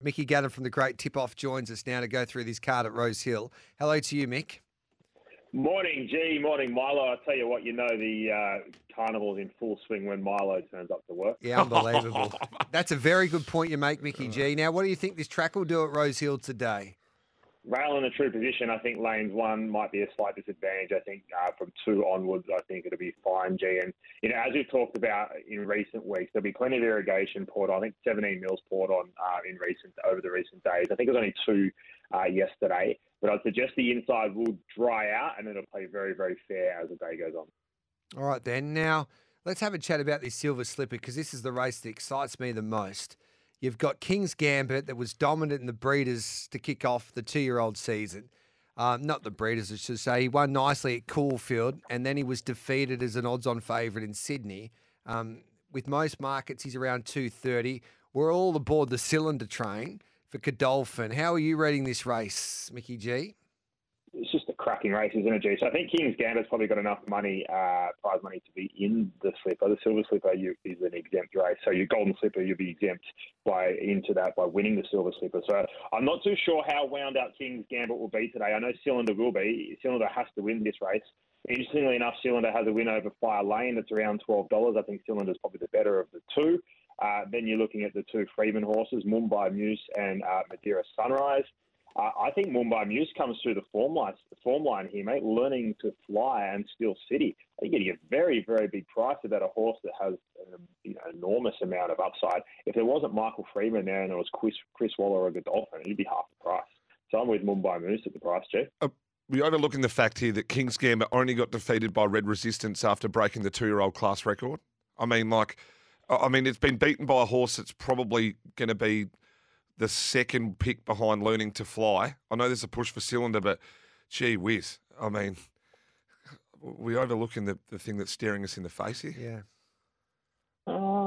Mickey Gather from The Great Tip-Off joins us now to go through this card at Rose Hill. Hello to you, Mick. Morning, G. Morning, Milo. I tell you what, you know the carnival's in full swing when Milo turns up to work. Yeah, unbelievable. That's a very good point you make, Mickey G. Now, what do you think this track will do at Rose Hill today? Rail in a true position, I think lanes one might be a slight disadvantage. I think from two onwards, I think it'll be fine, G. And, you know, as we've talked about in recent weeks, there'll be plenty of irrigation poured on. I think 17 mils poured on over the recent days. I think it was only two yesterday. But I'd suggest the inside will dry out and it'll play very, very fair as the day goes on. All right, then. Now, let's have a chat about this Silver Slipper because this is the race that excites me the most. You've got King's Gambit that was dominant in the Breeders to kick off the two-year-old season. Not the Breeders, I should say. He won nicely at Caulfield, and then he was defeated as an odds-on favourite in Sydney. With most markets, he's around 230. We're all aboard the Cylinder train for Godolphin. How are you rating this race, Mickey G? It's just a cracking race, isn't it, G? So I think King's Gambit's probably got enough money, prize money, to be in the Slipper. The Silver Slipper is an exempt race. So your Golden Slipper, you'll be exempt by winning the Silver Slipper. So I'm not too sure how wound out King's Gambit will be today. I know Cylinder will be. Cylinder has to win this race. Interestingly enough, Cylinder has a win over Fire Lane. That's around $12. I think Cylinder's probably the better of the two. Then you're looking at the two Freeman horses, Mumbai Muse and Madeira Sunrise. I think Mumbai Muse comes through the form line here, mate. Learning to Fly and Steel City. I think you're getting a very, very big price about a horse that has an enormous amount of upside. If there wasn't Michael Freeman there and there was Chris Waller or Godolphin, it'd be half the price. So I'm with Mumbai Muse at the price, Jeff. We're overlooking the fact here that King's Gambit only got defeated by Red Resistance after breaking the two-year-old class record. I mean, it's been beaten by a horse that's probably going to be the second pick behind Learning to Fly. I know there's a push for Cylinder, but gee whiz. I mean, we're overlooking the thing that's staring us in the face here. Yeah.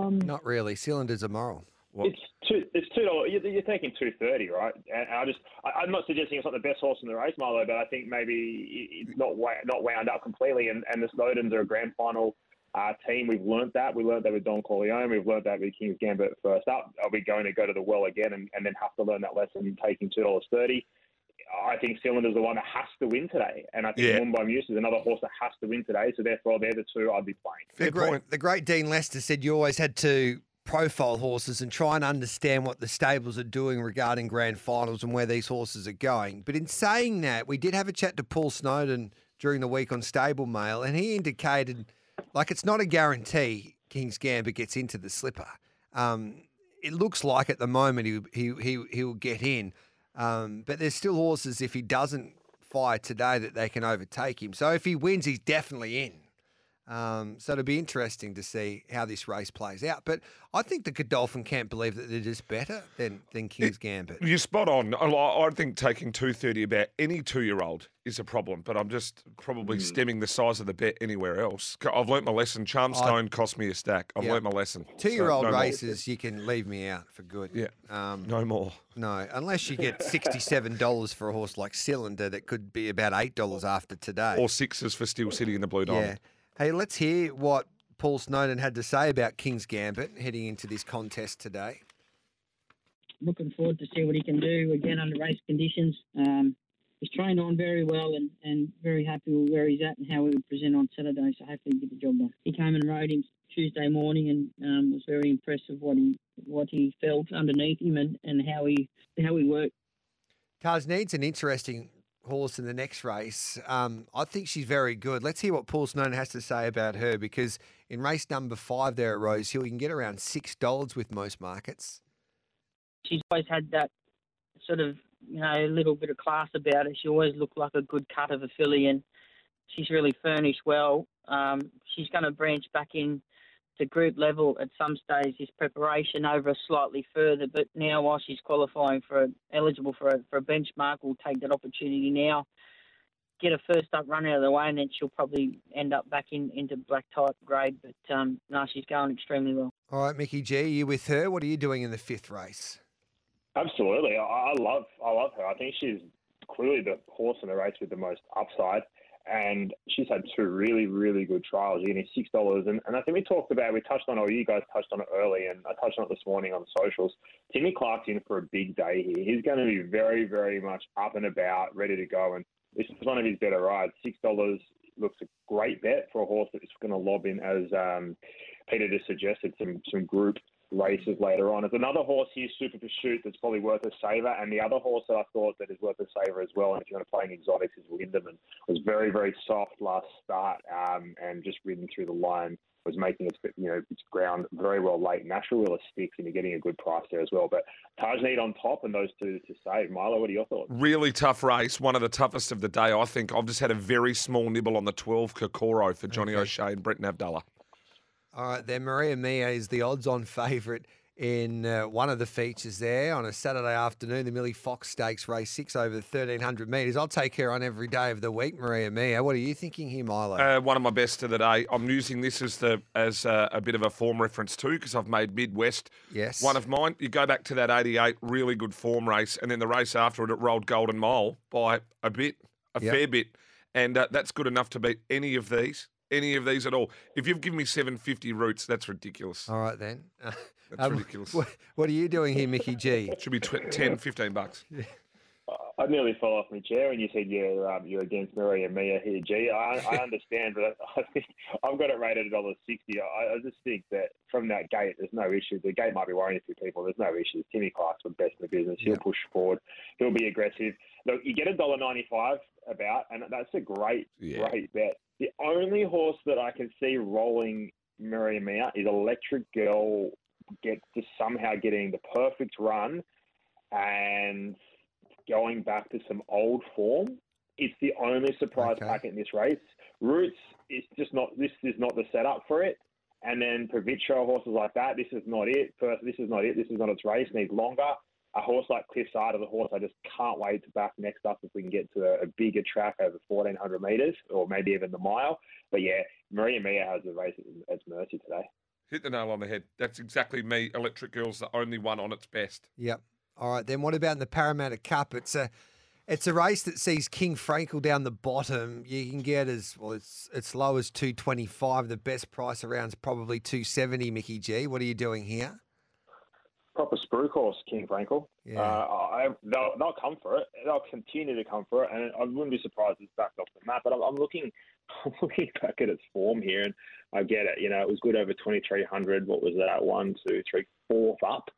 Not really. Cylinder's immoral. What? It's $2. You're taking $2.30, right? And I'm not suggesting it's not the best horse in the race, Milo, but I think maybe it's not wound up completely. And the Snowdens are a grand final team. We've learnt that. We learnt that with Don Corleone. We've learnt that with King's Gambit first up. Are we going to go to the well again and then have to learn that lesson in taking $2.30? I think Cylinder's the one that has to win today. And I think Mumbai Muse is another horse that has to win today. So therefore, they're the two I'd be playing. The great Dean Lester said you always had to profile horses and try and understand what the stables are doing regarding grand finals and where these horses are going. But in saying that, we did have a chat to Paul Snowden during the week on Stable Mail, and he indicated it's not a guarantee King's Gambit gets into the Slipper. It looks like at the moment he'll get in. But there's still horses, if he doesn't fire today, that they can overtake him. So if he wins, he's definitely in. So it'll be interesting to see how this race plays out. But I think the Godolphin can't believe that they're just better than King's Gambit. You're spot on. I think taking $2.30 about any two-year-old is a problem, but I'm just probably stemming the size of the bet anywhere else. I've learnt my lesson. Charmstone cost me a stack. I've learnt my lesson. Two-year-old races, more. You can leave me out for good. Yeah, no more. No, unless you get $67 for a horse like Cylinder that could be about $8 after today. Or $6 for Steel City in the Blue Diamond. Yeah. Hey, let's hear what Paul Snowden had to say about King's Gambit heading into this contest today. Looking forward to see what he can do again under race conditions. He's trained on very well and very happy with where he's at and how he would present on Saturday, so hopefully he'll get the job done. He came and rode him Tuesday morning and was very impressed with what he felt underneath him and how he worked. Taz needs an interesting horse in the next race. I think she's very good. Let's hear what Paul Snowden has to say about her, because in race number 5 there at Rose Hill, you can get around $6 with most markets. She's always had that sort of, little bit of class about her. She always looked like a good cut of a filly, and she's really furnished well. She's going to branch back in to group level at some stage, this preparation over slightly further, but now while she's qualifying eligible for a benchmark, we'll take that opportunity now, get a first up run out of the way, and then she'll probably end up back into black type grade, but she's going extremely well. All right, Mickey G, are you with her? What are you doing in the 5th race? Absolutely. I love her. I think she's clearly the horse in the race with the most upside. and she's had two really, really good trials, getting $6. And I think you guys touched on it early, and I touched on it this morning on socials. Timmy Clark's in for a big day here. He's going to be very, very much up and about, ready to go. And this is one of his better rides. $6 looks a great bet for a horse that's going to lob in, as Peter just suggested, some group races later on. It's another horse here, Super Pursuit, that's probably worth a saver, and the other horse that I thought that is worth a saver as well, and if you want to play in exotics, is Linderman. Was very, very soft last start, and just ridden through the line, was making its ground very well late. Natural Wheel of Sticks, and you're getting a good price there as well. But Tajneed on top, and those two to save. Milo, what are your thoughts? Really tough race, one of the toughest of the day, I think. I've just had a very small nibble on the 12 Kokoro for Johnny O'Shea and Brenton Abdullah. All right, then Maria Mia is the odds-on favourite in one of the features there on a Saturday afternoon, the Millie Fox Stakes race 6 over the 1,300 metres. I'll take her on every day of the week, Maria Mia. What are you thinking here, Milo? One of my best of the day. I'm using this as a bit of a form reference too, because I've made Midwest one of mine. You go back to that 88, really good form race, and then the race after it rolled Golden Mile by a bit, fair bit, and that's good enough to beat any of these at all. If you've given me 750 routes, that's ridiculous. All right, then. That's ridiculous. What are you doing here, Mickey G? It should be $10, $15. Yeah. I nearly fell off my chair when you said you're against Maria Mia here, G. I understand, but I think I've got it rated at $1.60. I just think that from that gate, there's no issue. The gate might be worrying a few people. There's no issue. Timmy Clark's the best in the business. He'll push forward. He'll be aggressive. Look, you get $1.95 about, and that's a great bet. The only horse that I can see rolling Maria Mia is Electric Girl, gets to somehow getting the perfect run and going back to some old form. It's the only surprise packet in this race. Roots is just not. This is not the setup for it. And then Provitro, horses like that. This is not it. First, this is not it. This is not its race. Needs longer. A horse like Cliffside is a horse I just can't wait to back next up if we can get to a bigger track over 1,400 metres or maybe even the mile. But yeah, Maria Mia has the race at its mercy today. Hit the nail on the head. That's exactly me. Electric Girl's the only one on its best. Yep. All right, then what about in the Parramatta Cup? It's a race that sees King Frankel down the bottom. You can get as low as $2.25. The best price around is probably $2.70, Mickey G. What are you doing here? Proper sprue horse, King Frankel. Yeah. They'll come for it. They'll continue to come for it, and I wouldn't be surprised if it's backed off the map. But I'm looking back at its form here, and I get it. You know, it was good over 2,300. What was that? 1, 2, 3, 4th up.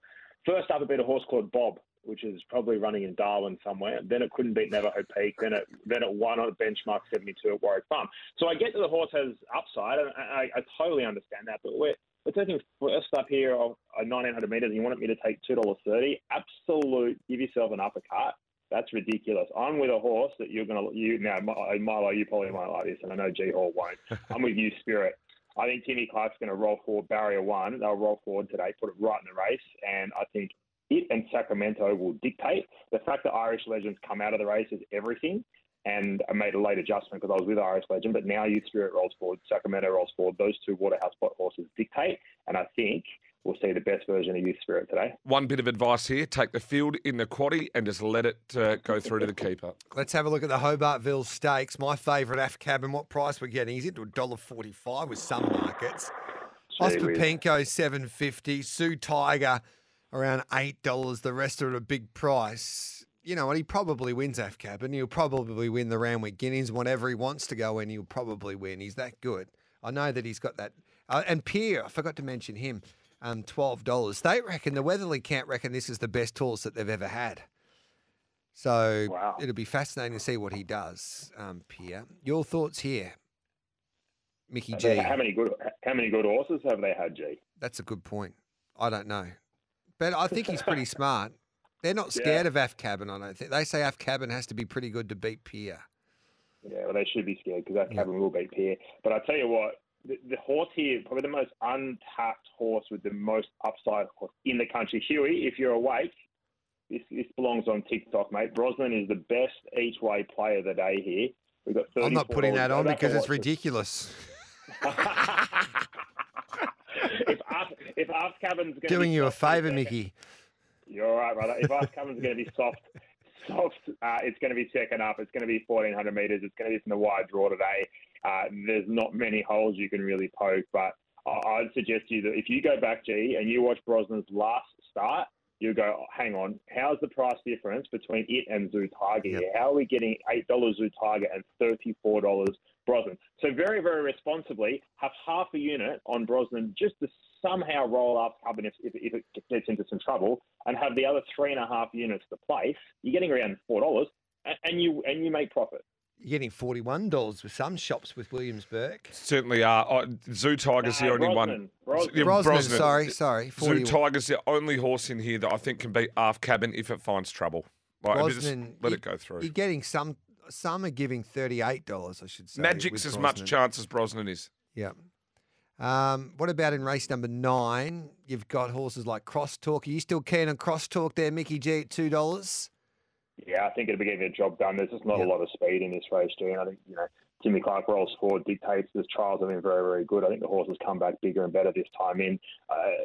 First up, a bit of horse called Bob, which is probably running in Darwin somewhere. Then it couldn't beat Navajo Peak. Then it won on benchmark 72 at Warwick Farm. So I get that the horse has upside, and I totally understand that. But we're taking first up here on 1,900 metres, and you wanted me to take $2.30. Absolute, give yourself an uppercut. That's ridiculous. I'm with a horse that you're going to... Now, Milo, you probably won't like this, and I know G Hall won't. I'm with Youth Spirit. I think Timmy Clark's going to roll forward barrier one. They'll roll forward today, put it right in the race, and I think it and Sacramento will dictate. The fact that Irish Legend's come out of the race is everything. And I made a late adjustment because I was with Irish Legend, but now Youth Spirit rolls forward, Sacramento rolls forward. Those two Waterhouse Pot horses dictate, and I think we'll see the best version of Youth Spirit today. One bit of advice here, take the field in the quaddie and just let it go through to the keeper. Let's have a look at the Hobartville Stakes. My favourite, Af Cabin. What price we're getting? He's into $1.45 with some markets. Oscar Pinko, $7.50. Sioux Tiger, around $8. The rest are at a big price. You know what? He probably wins Af Cabin. He'll probably win the Randwick Guineas. Whatever he wants to go in, he'll probably win. He's that good. I know that he's got that. And Pierre, I forgot to mention him, $12. They reckon, the Weatherly camp reckon this is the best horse that they've ever had. So it'll be fascinating to see what he does, Pierre. Your thoughts here, Mickey G? How many good horses have they had, G? That's a good point. I don't know. But I think he's pretty smart. They're not scared of Af Cabin, I don't think. They say Af Cabin has to be pretty good to beat Pierre. Yeah, well, they should be scared because Af Cabin will beat Pierre. But I tell you what, the horse here, probably the most untapped horse with the most upside horse in the country. Huey, if you're awake, this belongs on TikTok, mate. Brosnan is the best each-way player of the day here. We've got $34. I'm not putting that on because it's ridiculous. If Af Cabin's going to be doing you a favour, Mickey. You're all right, brother. If Af Cabin's going to be soft soft. It's going to be second up. It's going to be 1,400 metres. It's going to be from the wide draw today. There's not many holes you can really poke, but I'd suggest you that if you go back, G, and you watch Brosnan's last start, you'll go, oh, hang on, how's the price difference between it and Sioux Tiger? Yep. How are we getting $8 Sioux Tiger and $34 Brosnan? So very, very responsibly, have half a unit on Brosnan just to somehow roll up Cabin if it gets into some trouble, and have the other 3.5 units to place. You're getting around $4, and you make profit. You're getting $41 with some shops with Williamsburg. Certainly are. Sioux Tiger's the only one. Brosnan. Sorry. Sioux Tiger's the only horse in here that I think can beat Af Cabin if it finds trouble. Like, Brosnan, just let it go through. You're getting some are giving $38, I should say. Magic's as much chance as Brosnan is. Yeah. What about in race number 9? You've got horses like Crosstalk. Are you still keen on Crosstalk there, Mickey G, at $2? Yeah, I think it'll be getting the job done. There's just not a lot of speed in this race, G. And I think, Timmy Clark rolls forward, dictates. The trials have been very, very good. I think the horse has come back bigger and better this time in.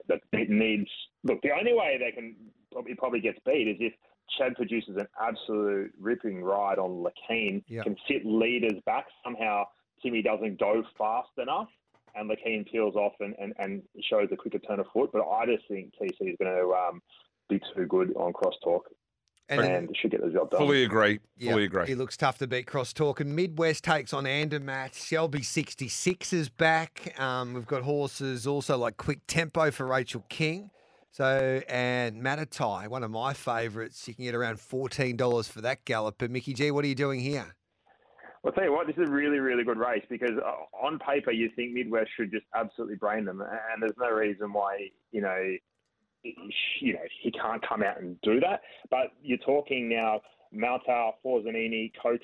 Look, the only way they can probably gets beat is if Chad produces an absolute ripping ride on Lakeen, can sit leaders back. Somehow Timmy doesn't go fast enough, and Lakeen peels off and shows a quicker turn of foot. But I just think TC is going to be too good on Crosstalk. And should get the job done. Fully agree. He looks tough to beat Crosstalk. And Midwest takes on Andermatt. Shelby 66 is back. We've got horses also like Quick Tempo for Rachel King. And Matatai, one of my favourites. You can get around $14 for that gallop. But Mickey G, what are you doing here? Well, I'll tell you what, this is a really, really good race because on paper you think Midwest should just absolutely brain them. And there's no reason why, he can't come out and do that. But you're talking now Malta, Forzanini, Cote,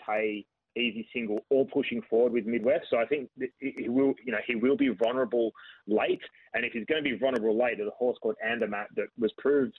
Easy Single, all pushing forward with Midwest. So I think he will be vulnerable late. And if he's going to be vulnerable late, there's a horse called Andermatt that was proven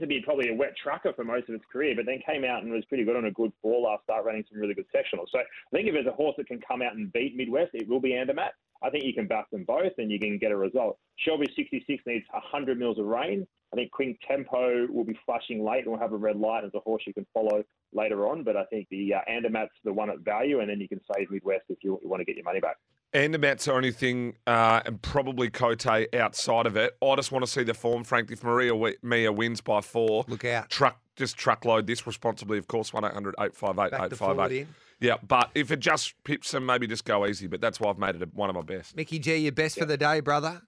to be probably a wet trucker for most of its career, but then came out and was pretty good on a good four last start, running some really good sectionals. So I think if there's a horse that can come out and beat Midwest, it will be Andermatt. I think you can back them both and you can get a result. Shelby 66 needs 100 mils of rain. I think Quick Tempo will be flashing late and will have a red light as a horse you can follow later on. But I think the Andermatt's the one at value, and then you can save Midwest if you want to get your money back. Andermatt's the only thing, and probably Cote outside of it. I just want to see the form, Frank. If Maria Mia wins by 4, look out. Truckload this responsibly, of course, 1-800-858-858. Yeah, but if it just pips them, maybe just go easy. But that's why I've made it one of my best. Mickey G, your best for the day, brother?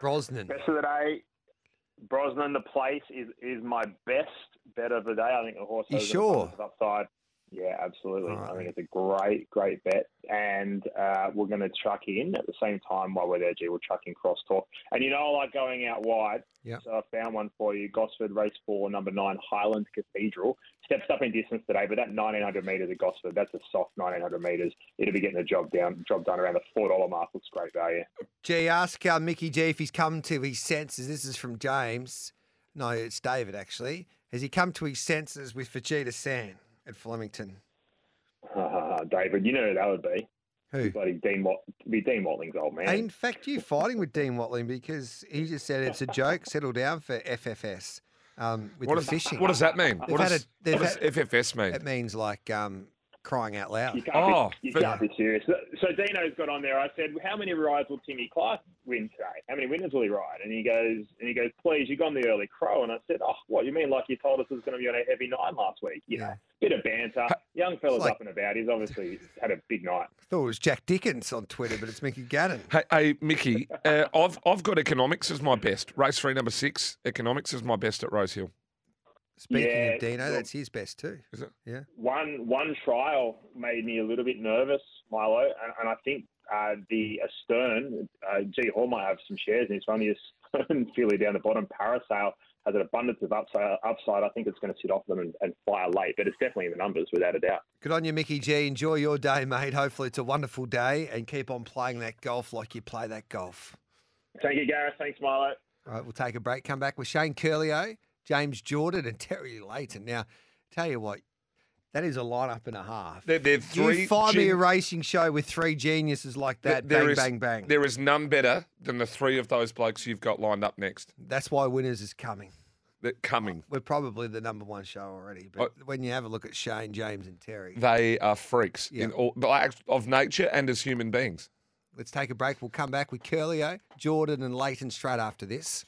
Brosnan. Best of the day. Brosnan, the place, is my best bet of the day. I think the horse has an upside. Yeah, absolutely. Right. I think it's a great, great bet. And we're going to chuck in at the same time while we're there, G. We'll chuck in Crosstalk. And I like going out wide. Yep. So I found one for you. Gosford, race 4, number 9, Highland Cathedral. Steps up in distance today, but that 1,900 metres at Gosford, that's a soft 1,900 metres. It'll be getting the job done around the $4 mark. Looks great value. G, ask Mickey G if he's come to his senses. This is from James. No, it's David, actually. Has he come to his senses with Vegeta San? At Flemington. David, you know who that would be. Who? Bloody Dean Watling's old man. And in fact, you're fighting with Dean Watling because he just said it's a joke. Settle down for FFS with the fishing. What does that mean? What does FFS mean? It means like crying out loud. You can't be serious. So Dino's got on there. I said, how many rides will Timmy Clark win today? How many winners will he ride? And he goes, please, you've gone the early crow. And I said, oh, what, you mean like you told us it was going to be on a heavy 9 last week? You know, bit of banter. Young fella's like, up and about. He's obviously had a big night. I thought it was Jack Dickens on Twitter, but it's Mickey Gather. Hey Mickey, I've got economics as my best. Race 3, number 6, economics is my best at Rose Hill. Speaking of Dino, that's his best too. Is it? Yeah. One trial made me a little bit nervous, Milo, and I think the Astern, G Hall might have some shares in this one. The Astern filly down the bottom, Parasail, has an abundance of upside. I think it's going to sit off them and fire late, but it's definitely in the numbers without a doubt. Good on you, Mickey G. Enjoy your day, mate. Hopefully it's a wonderful day, and keep on playing that golf like you play that golf. Thank you, Gareth. Thanks, Milo. All right, we'll take a break. Come back with Shane Curlio, James Jordan and Terry Layton. Now, tell you what, that is a lineup and a half. They're three. You find me a racing show with three geniuses like that. Bang, bang, bang. There is none better than the three of those blokes you've got lined up next. That's why Winners is coming. that coming. We're probably the number one show already, but when you have a look at Shane, James, and Terry, they are freaks in all of nature and as human beings. Let's take a break. We'll come back with Curlio, Jordan, and Leighton straight after this.